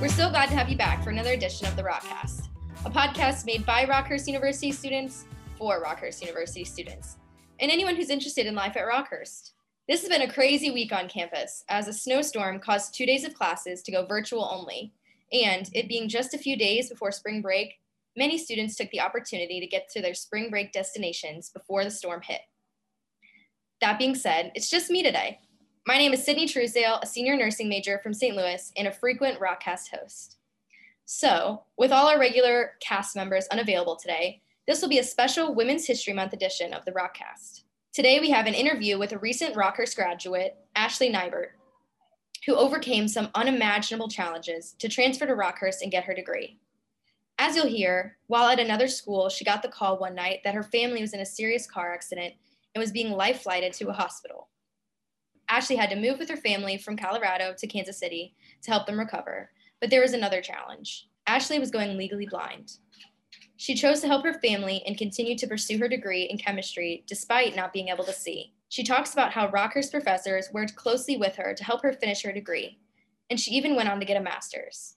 We're so glad to have you back for another edition of the Rockhurst, a podcast made by Rockhurst University students for Rockhurst University students, and anyone who's interested in life at Rockhurst. This has been a crazy week on campus, as a snowstorm caused 2 days of classes to go virtual only, and it being just a few days before spring break, many students took the opportunity to get to their spring break destinations before the storm hit. That being said, it's just me today. My name is Sydney Truesdale, a senior nursing major from St. Louis and a frequent Rockhurst host. So, with all our regular cast members unavailable today, this will be a special Women's History Month edition of the Rockhurst. Today we have an interview with a recent Rockhurst graduate, Ashley Neybert, who overcame some unimaginable challenges to transfer to Rockhurst and get her degree. As you'll hear, while at another school, she got the call one night that her family was in a serious car accident and was being life-flighted to a hospital. Ashley had to move with her family from Colorado to Kansas City to help them recover, but there was another challenge. Ashley was going legally blind. She chose to help her family and continued to pursue her degree in chemistry despite not being able to see. She talks about how Rockhurst professors worked closely with her to help her finish her degree, and she even went on to get a master's.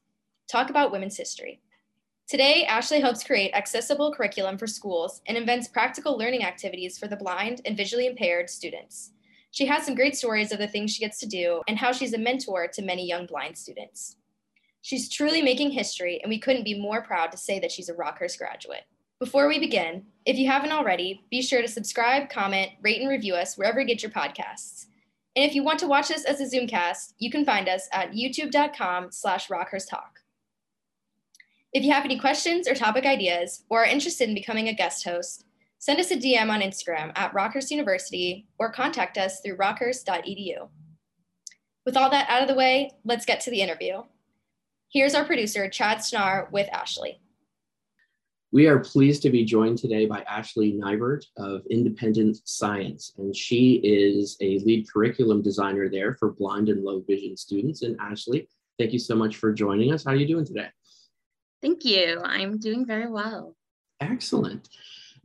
Talk about women's history. Today, Ashley helps create accessible curriculum for schools and invents practical learning activities for the blind and visually impaired students. She has some great stories of the things she gets to do and how she's a mentor to many young blind students. She's truly making history, and we couldn't be more proud to say that she's a Rockhurst graduate. Before we begin, if you haven't already, be sure to subscribe, comment, rate, and review us wherever you get your podcasts. And if you want to watch us as a Zoomcast, you can find us at youtube.com/RockhurstTalk. If you have any questions or topic ideas, or are interested in becoming a guest host, send us a DM on Instagram at Rockhurst University, or contact us through rockhurst.edu. With all that out of the way, let's get to the interview. Here's our producer, Chad Snar, with Ashley. We are pleased to be joined today by Ashley Neybert of Independence Science, and she is a lead curriculum designer there for blind and low vision students. And Ashley, thank you so much for joining us. How are you doing today? Thank you. I'm doing very well. Excellent.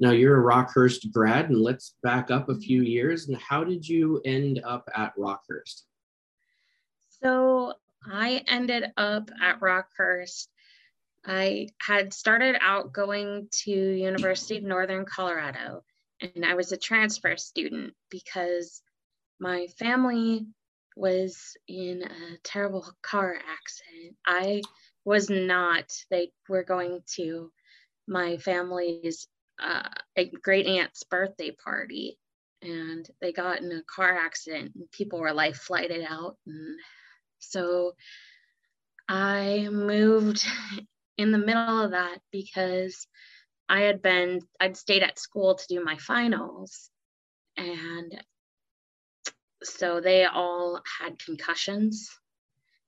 Now, you're a Rockhurst grad, and let's back up a few years. And how did you end up at Rockhurst? So, I ended up at Rockhurst. I had started out going to University of Northern Colorado, and I was a transfer student because my family was in a terrible car accident. I was not. They were going to my family's great aunt's birthday party, and they got in a car accident, and people were life flighted out, and so I moved in the middle of that because I'd stayed at school to do my finals. And so they all had concussions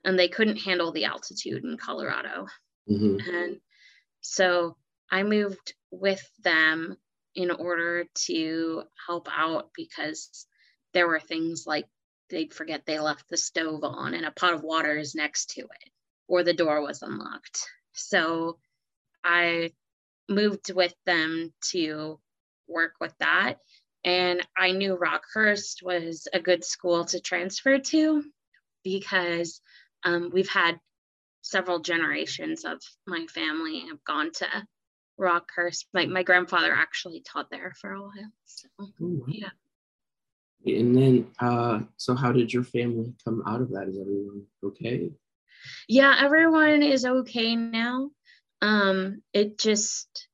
and they couldn't handle the altitude in Colorado. Mm-hmm. And so I moved with them in order to help out because there were things like they'd forget they left the stove on and a pot of water is next to it, or the door was unlocked. So I moved with them to work with that. And I knew Rockhurst was a good school to transfer to because we've had several generations of my family have gone to Rockhurst. My grandfather actually taught there for a while. So, yeah. And then, so how did your family come out of that? Is everyone okay? Yeah, everyone is okay now. It just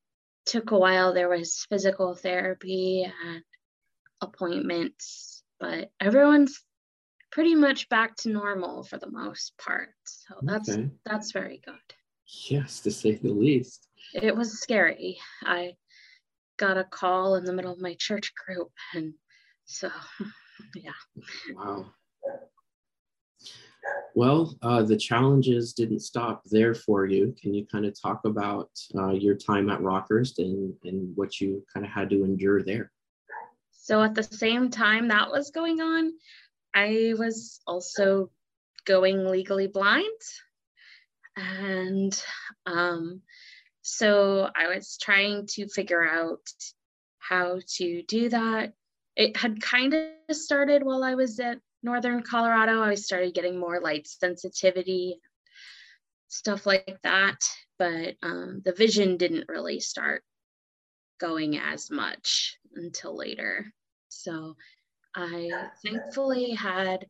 took a while. There was physical therapy and appointments, but everyone's pretty much back to normal for the most part. So that's very good. Yes, to say the least. It was scary. I got a call in the middle of my church group, and so, yeah. Wow. Well, the challenges didn't stop there for you. Can you kind of talk about your time at Rockhurst and what you kind of had to endure there? So at the same time that was going on, I was also going legally blind. And so I was trying to figure out how to do that. It had kind of started while I was at Northern Colorado. I started getting more light sensitivity. stuff like that, but the vision didn't really start going as much until later. So I thankfully had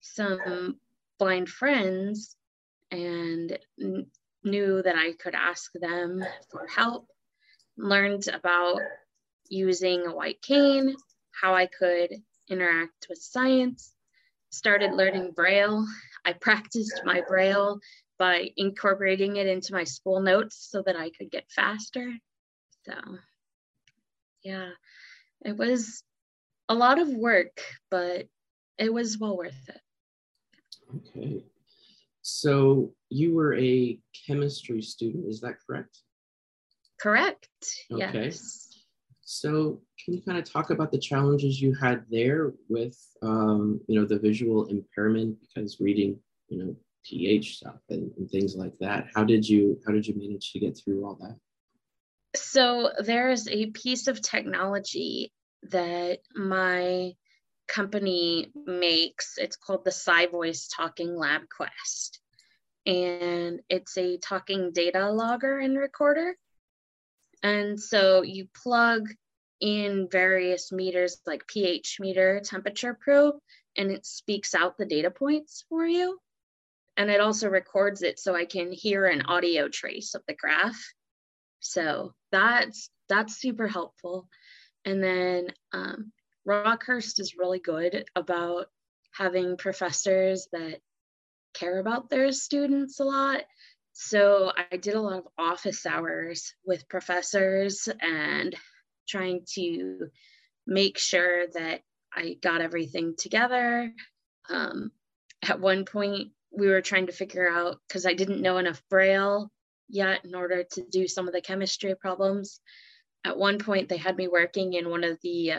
some blind friends and knew that I could ask them for help, learned about using a white cane, how I could interact with science, started learning Braille. I practiced my Braille by incorporating it into my school notes so that I could get faster. So yeah, it was a lot of work, but it was well worth it. Okay. So you were a chemistry student, is that correct? Correct, okay. Yes. So can you kind of talk about the challenges you had there with, the visual impairment, because reading, pH stuff and things like that? How did you manage to get through all that? So there's a piece of technology that my company makes. It's called the Sci Voice Talking Lab Quest. And it's a talking data logger and recorder. And so you plug in various meters like pH meter, temperature probe, and it speaks out the data points for you. And it also records it so I can hear an audio trace of the graph. So that's super helpful. And then Rockhurst is really good about having professors that care about their students a lot. So I did a lot of office hours with professors and trying to make sure that I got everything together. At one point, we were trying to figure out, because I didn't know enough Braille yet in order to do some of the chemistry problems. At one point, they had me working in one of the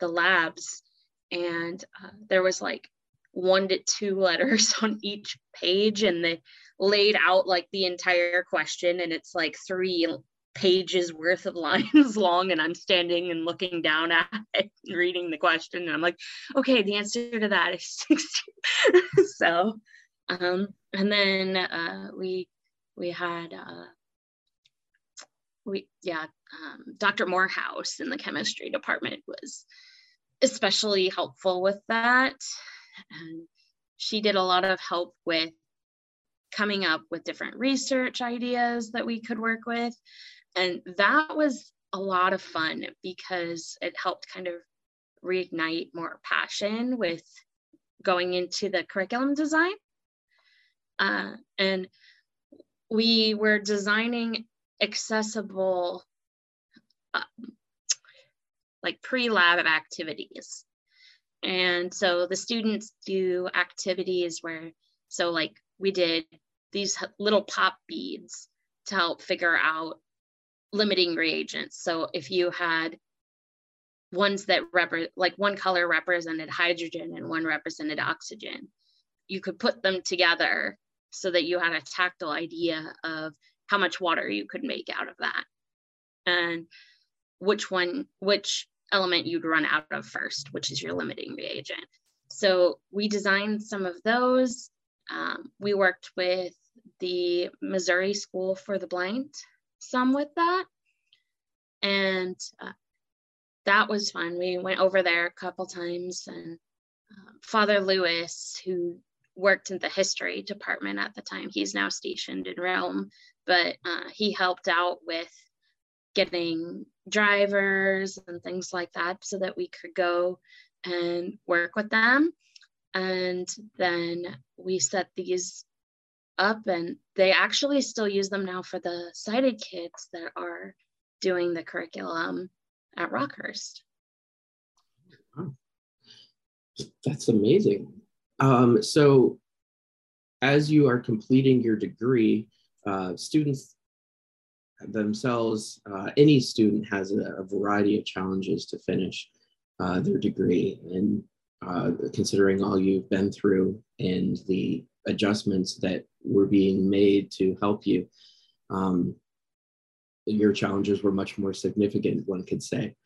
labs, and there was like 1 to 2 letters on each page, and they laid out like the entire question, and it's like 3 pages worth of lines long, and I'm standing and looking down at it, reading the question, and I'm like, okay, the answer to that is 60. So and then we had Dr. Morehouse in the chemistry department was especially helpful with that, and she did a lot of help with coming up with different research ideas that we could work with. And that was a lot of fun because it helped kind of reignite more passion with going into the curriculum design. And we were designing accessible like pre-lab activities. And so the students do activities where, so like we did these little pop beads to help figure out limiting reagents. So if you had ones that one color represented hydrogen and one represented oxygen, you could put them together so that you had a tactile idea of how much water you could make out of that and which element you'd run out of first, which is your limiting reagent. So we designed some of those. We worked with the Missouri School for the Blind some with that, and that was fun. We went over there a couple times, and Father Lewis, who worked in the history department at the time, he's now stationed in Rome, but he helped out with getting drivers and things like that so that we could go and work with them. And then we set these up, and they actually still use them now for the sighted kids that are doing the curriculum at Rockhurst. Wow. That's amazing. So as you are completing your degree, students themselves, any student has a variety of challenges to finish their degree. And considering all you've been through and the adjustments that were being made to help you, your challenges were much more significant, one could say.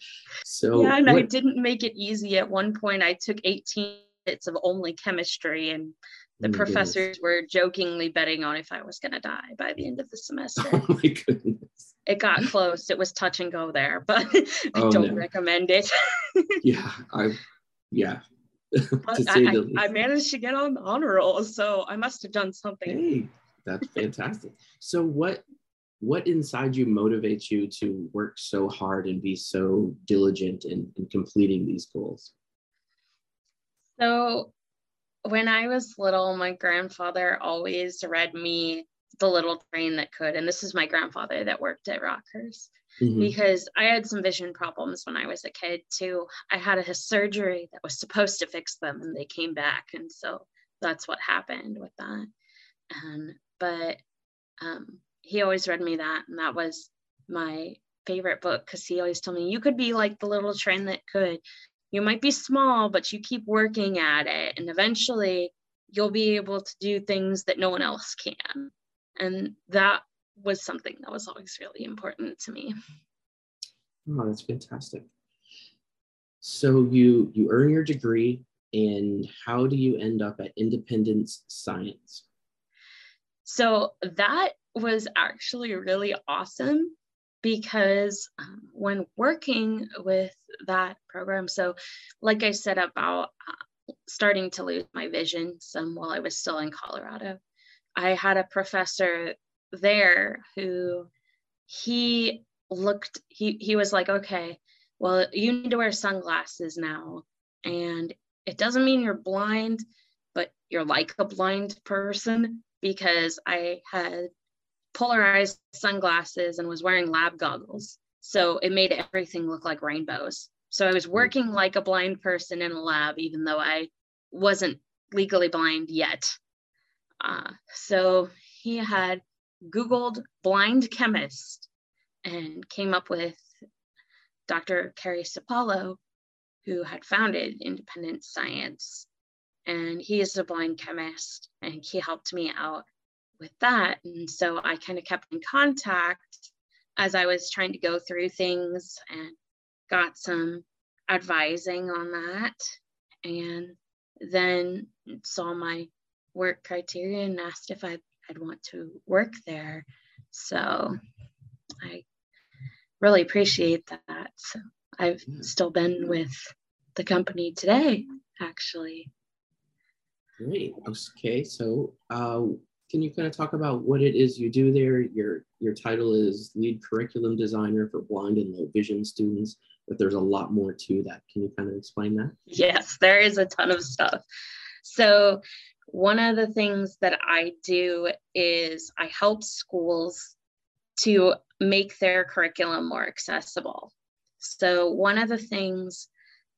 So yeah, and I didn't make it easy. At one point, I took 18 minutes of only chemistry, and the professors were jokingly betting on if I was going to die by the end of the semester. Oh my goodness. It got close. It was touch and go there, but I don't recommend it. I managed to get on the honor roll, so I must have done something. Hey, that's fantastic. So what inside you motivates you to work so hard and be so diligent in completing these goals? So when I was little, my grandfather always read me The Little Train That Could. And this is my grandfather that worked at Rockhurst, because I had some vision problems when I was a kid too. I had a surgery that was supposed to fix them and they came back. And so that's what happened with that. But he always read me that. And that was my favorite book, because he always told me, you could be like the little train that could. You might be small, but you keep working at it, and eventually you'll be able to do things that no one else can. And that was something that was always really important to me. Oh, that's fantastic. So you earn your degree, and how do you end up at Independence Science? So that was actually really awesome, because when working with that program, so like I said about starting to lose my vision some while I was still in Colorado, I had a professor there who he was like, okay, well, you need to wear sunglasses now. And it doesn't mean you're blind, but you're like a blind person, because I had polarized sunglasses and was wearing lab goggles. So it made everything look like rainbows. So I was working like a blind person in a lab, even though I wasn't legally blind yet. So he had Googled blind chemist and came up with Dr. Cary Supalla, who had founded Independence Science. And he is a blind chemist, and he helped me out with that. And so I kind of kept in contact as I was trying to go through things, and got some advising on that, and then saw my work criteria and asked if I'd want to work there. So I really appreciate that. So I've still been with the company today, actually. Great. Okay, so can you kind of talk about what it is you do there? Your title is Lead Curriculum Designer for Blind and Low Vision Students, but there's a lot more to that. Can you kind of explain that? Yes, there is a ton of stuff. So one of the things that I do is I help schools to make their curriculum more accessible. So one of the things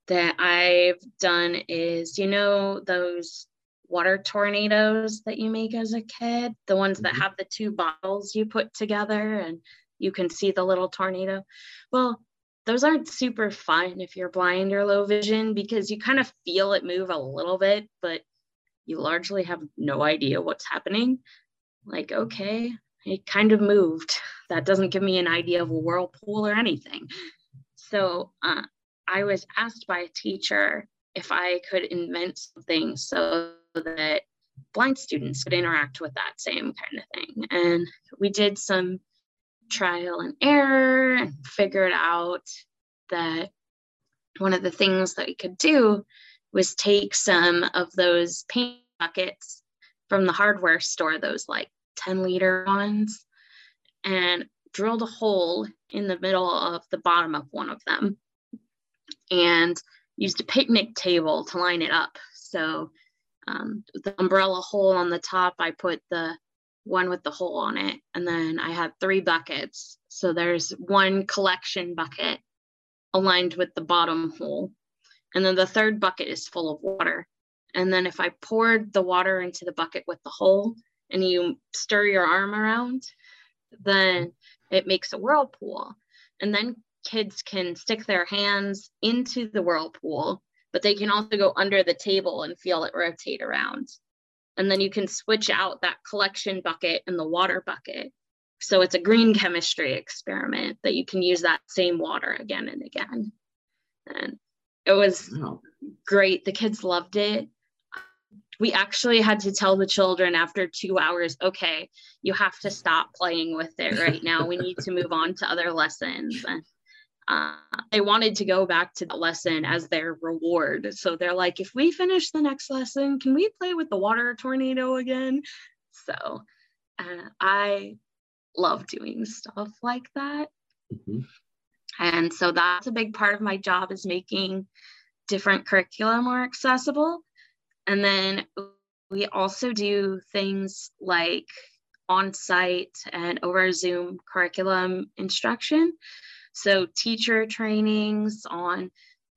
that I've done is, you know, those water tornadoes that you make as a kid, the ones that have the two bottles you put together and you can see the little tornado. Well, those aren't super fun if you're blind or low vision, because you kind of feel it move a little bit, but you largely have no idea what's happening. Like, okay, it kind of moved. That doesn't give me an idea of a whirlpool or anything. So I was asked by a teacher if I could invent something so that blind students could interact with that same kind of thing. And we did some trial and error and figured out that one of the things that we could do was take some of those paint buckets from the hardware store, those like 10-liter ones, and drilled a hole in the middle of the bottom of one of them and used a picnic table to line it up. So the umbrella hole on the top, I put the one with the hole on it. And then I had three buckets. So there's one collection bucket aligned with the bottom hole. And then the third bucket is full of water. And then if I poured the water into the bucket with the hole and you stir your arm around, then it makes a whirlpool. And then kids can stick their hands into the whirlpool, but they can also go under the table and feel it rotate around. And then you can switch out that collection bucket and the water bucket. So it's a green chemistry experiment that you can use that same water again and again. And It was great. The kids loved it. We actually had to tell the children after 2 hours, okay, you have to stop playing with it right now. We need to move on to other lessons. And they wanted to go back to the lesson as their reward. So they're like, if we finish the next lesson, can we play with the water tornado again? So I love doing stuff like that. Mm-hmm. And so that's a big part of my job, is making different curricula more accessible. And then we also do things like on-site and over Zoom curriculum instruction. So teacher trainings on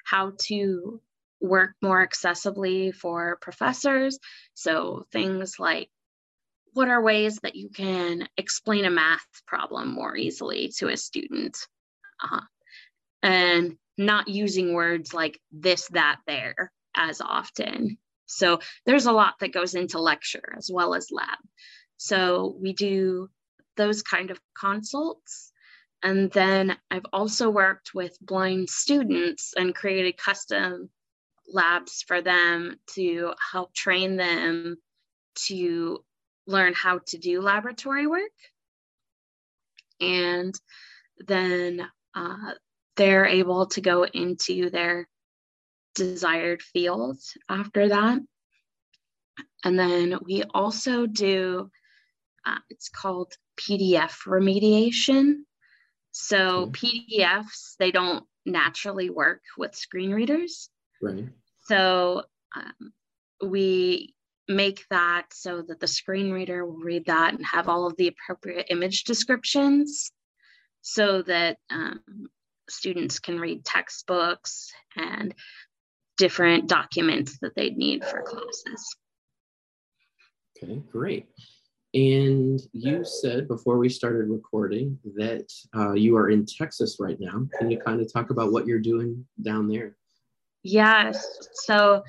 how to work more accessibly for professors. So things like, what are ways that you can explain a math problem more easily to a student? And not using words like this, that, there as often. So there's a lot that goes into lecture as well as lab. So we do those kind of consults. And then I've also worked with blind students and created custom labs for them to help train them to learn how to do laboratory work. And then they're able to go into their desired field after that. And then we also do, it's called PDF remediation. So PDFs, they don't naturally work with screen readers. Right. So we make that so that the screen reader will read that and have all of the appropriate image descriptions, so that students can read textbooks and different documents that they'd need for classes. Okay, great. And you said before we started recording that you are in Texas right now. Can you kind of talk about what you're doing down there? Yes. So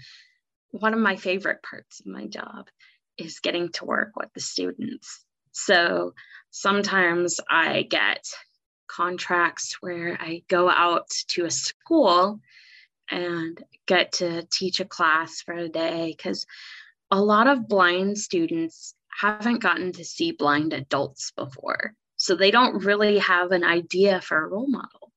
one of my favorite parts of my job is getting to work with the students. So sometimes I get contracts where I go out to a school and get to teach a class for a day, because a lot of blind students haven't gotten to see blind adults before, so they don't really have an idea for a role model.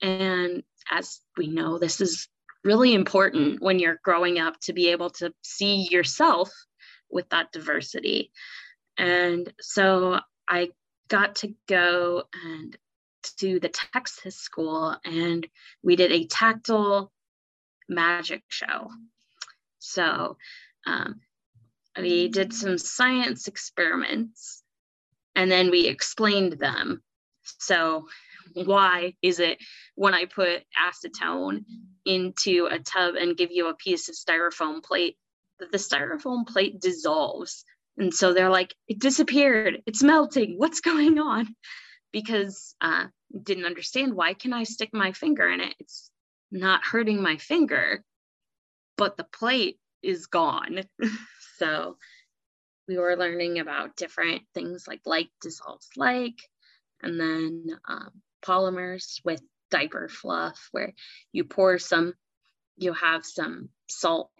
And as we know, this is really important when you're growing up, to be able to see yourself with that diversity. And so I got to go and to the Texas School, and we did a tactile magic show. So we did some science experiments, and then we explained them. So why is it when I put acetone into a tub and give you a piece of styrofoam plate that the styrofoam plate dissolves? And so they're like, it disappeared, it's melting, what's going on? Because didn't understand, why can I stick my finger in it? It's not hurting my finger, but the plate is gone. So we were learning about different things like dissolves like, and then polymers with diaper fluff, where you pour some, you have some salt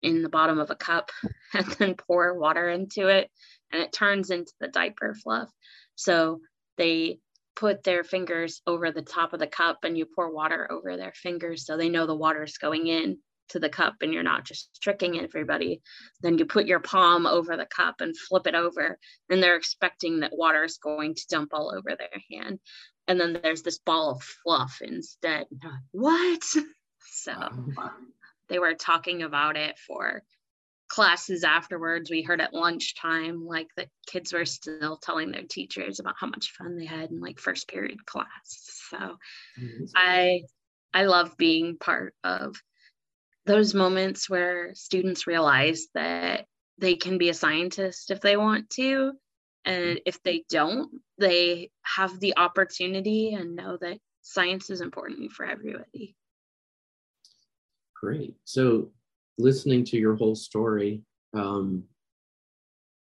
in the bottom of a cup and then pour water into it, and it turns into the diaper fluff. So they put their fingers over the top of the cup, and you pour water over their fingers so they know the water's going in to the cup and you're not just tricking everybody. Then you put your palm over the cup and flip it over, and they're expecting that water is going to dump all over their hand. And then there's this ball of fluff instead. What? So they were talking about it for classes afterwards. We heard at lunchtime, like, the kids were still telling their teachers about how much fun they had in like first period class. So I love being part of those moments where students realize that they can be a scientist if they want to, and if they don't, they have the opportunity and know that science is important for everybody. Great. So listening to your whole story, you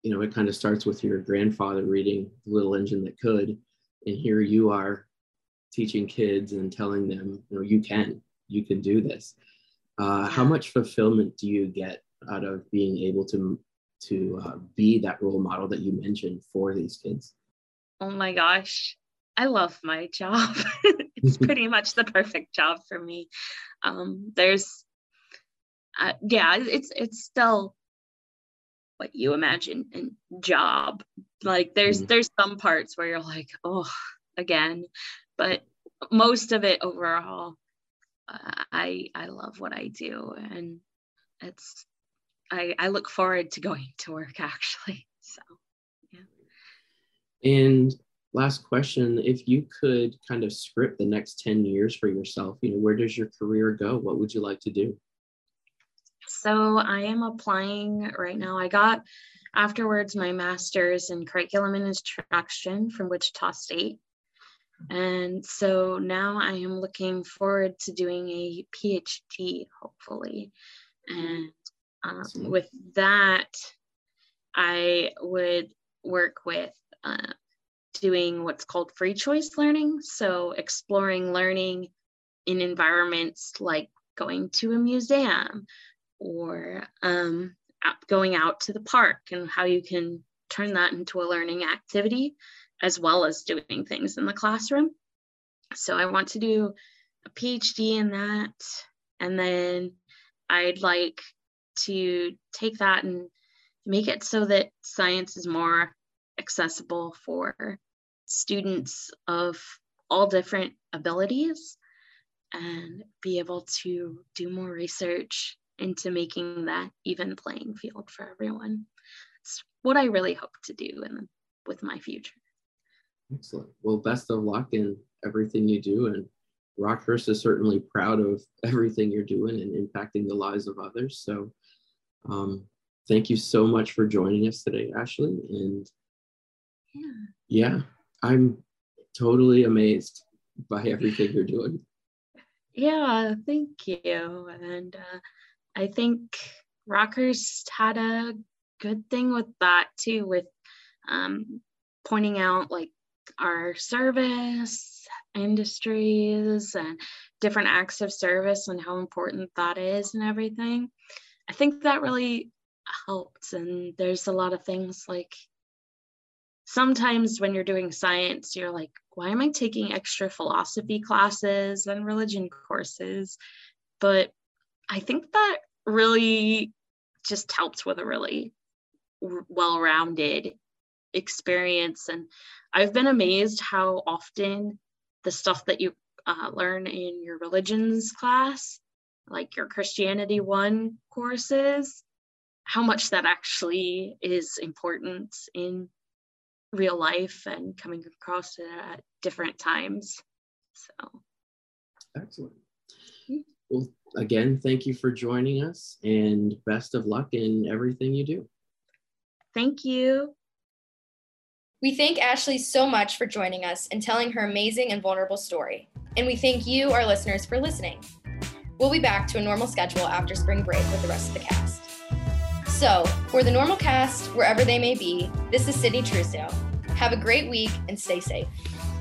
know, it kind of starts with your grandfather reading The Little Engine That Could, and here you are teaching kids and telling them, you know, you can do this. How much fulfillment do you get out of being able to be that role model that you mentioned for these kids? Oh my gosh, I love my job. It's pretty much the perfect job for me. It's still what you imagine in job. Like there's some parts where you're like, oh, again, but most of it overall, I love what I do, and it's, I look forward to going to work, actually. So, yeah. And last question, if you could kind of script the next 10 years for yourself, you know, where does your career go? What would you like to do? So I am applying right now. I got afterwards my master's in curriculum and instruction from Wichita State. And so now I am looking forward to doing a PhD, hopefully. And with that, I would work with doing what's called free choice learning. So exploring learning in environments like going to a museum or going out to the park, and how you can turn that into a learning activity, as well as doing things in the classroom. So I want to do a PhD in that. And then I'd like to take that and make it so that science is more accessible for students of all different abilities, and be able to do more research into making that even playing field for everyone. It's what I really hope to do with my future. Excellent. Well, best of luck in everything you do. And Rockhurst is certainly proud of everything you're doing and impacting the lives of others. So thank you so much for joining us today, Ashley. And yeah, I'm totally amazed by everything you're doing. Yeah, thank you. And I think Rockhurst had a good thing with that too, with pointing out like our service industries and different acts of service and how important that is and everything. I think that really helped. And there's a lot of things like sometimes when you're doing science, you're like, why am I taking extra philosophy classes and religion courses? But I think that really just helps with a really well-rounded experience. And I've been amazed how often the stuff that you learn in your religions class, like your Christianity 1 courses, how much that actually is important in real life and coming across it at different times. So excellent. Well, again, thank you for joining us, and best of luck in everything you do. Thank you. We thank Ashley so much for joining us and telling her amazing and vulnerable story. And we thank you, our listeners, for listening. We'll be back to a normal schedule after spring break with the rest of the cast. So, for the normal cast, wherever they may be, this is Sydney Truesdale. Have a great week and stay safe.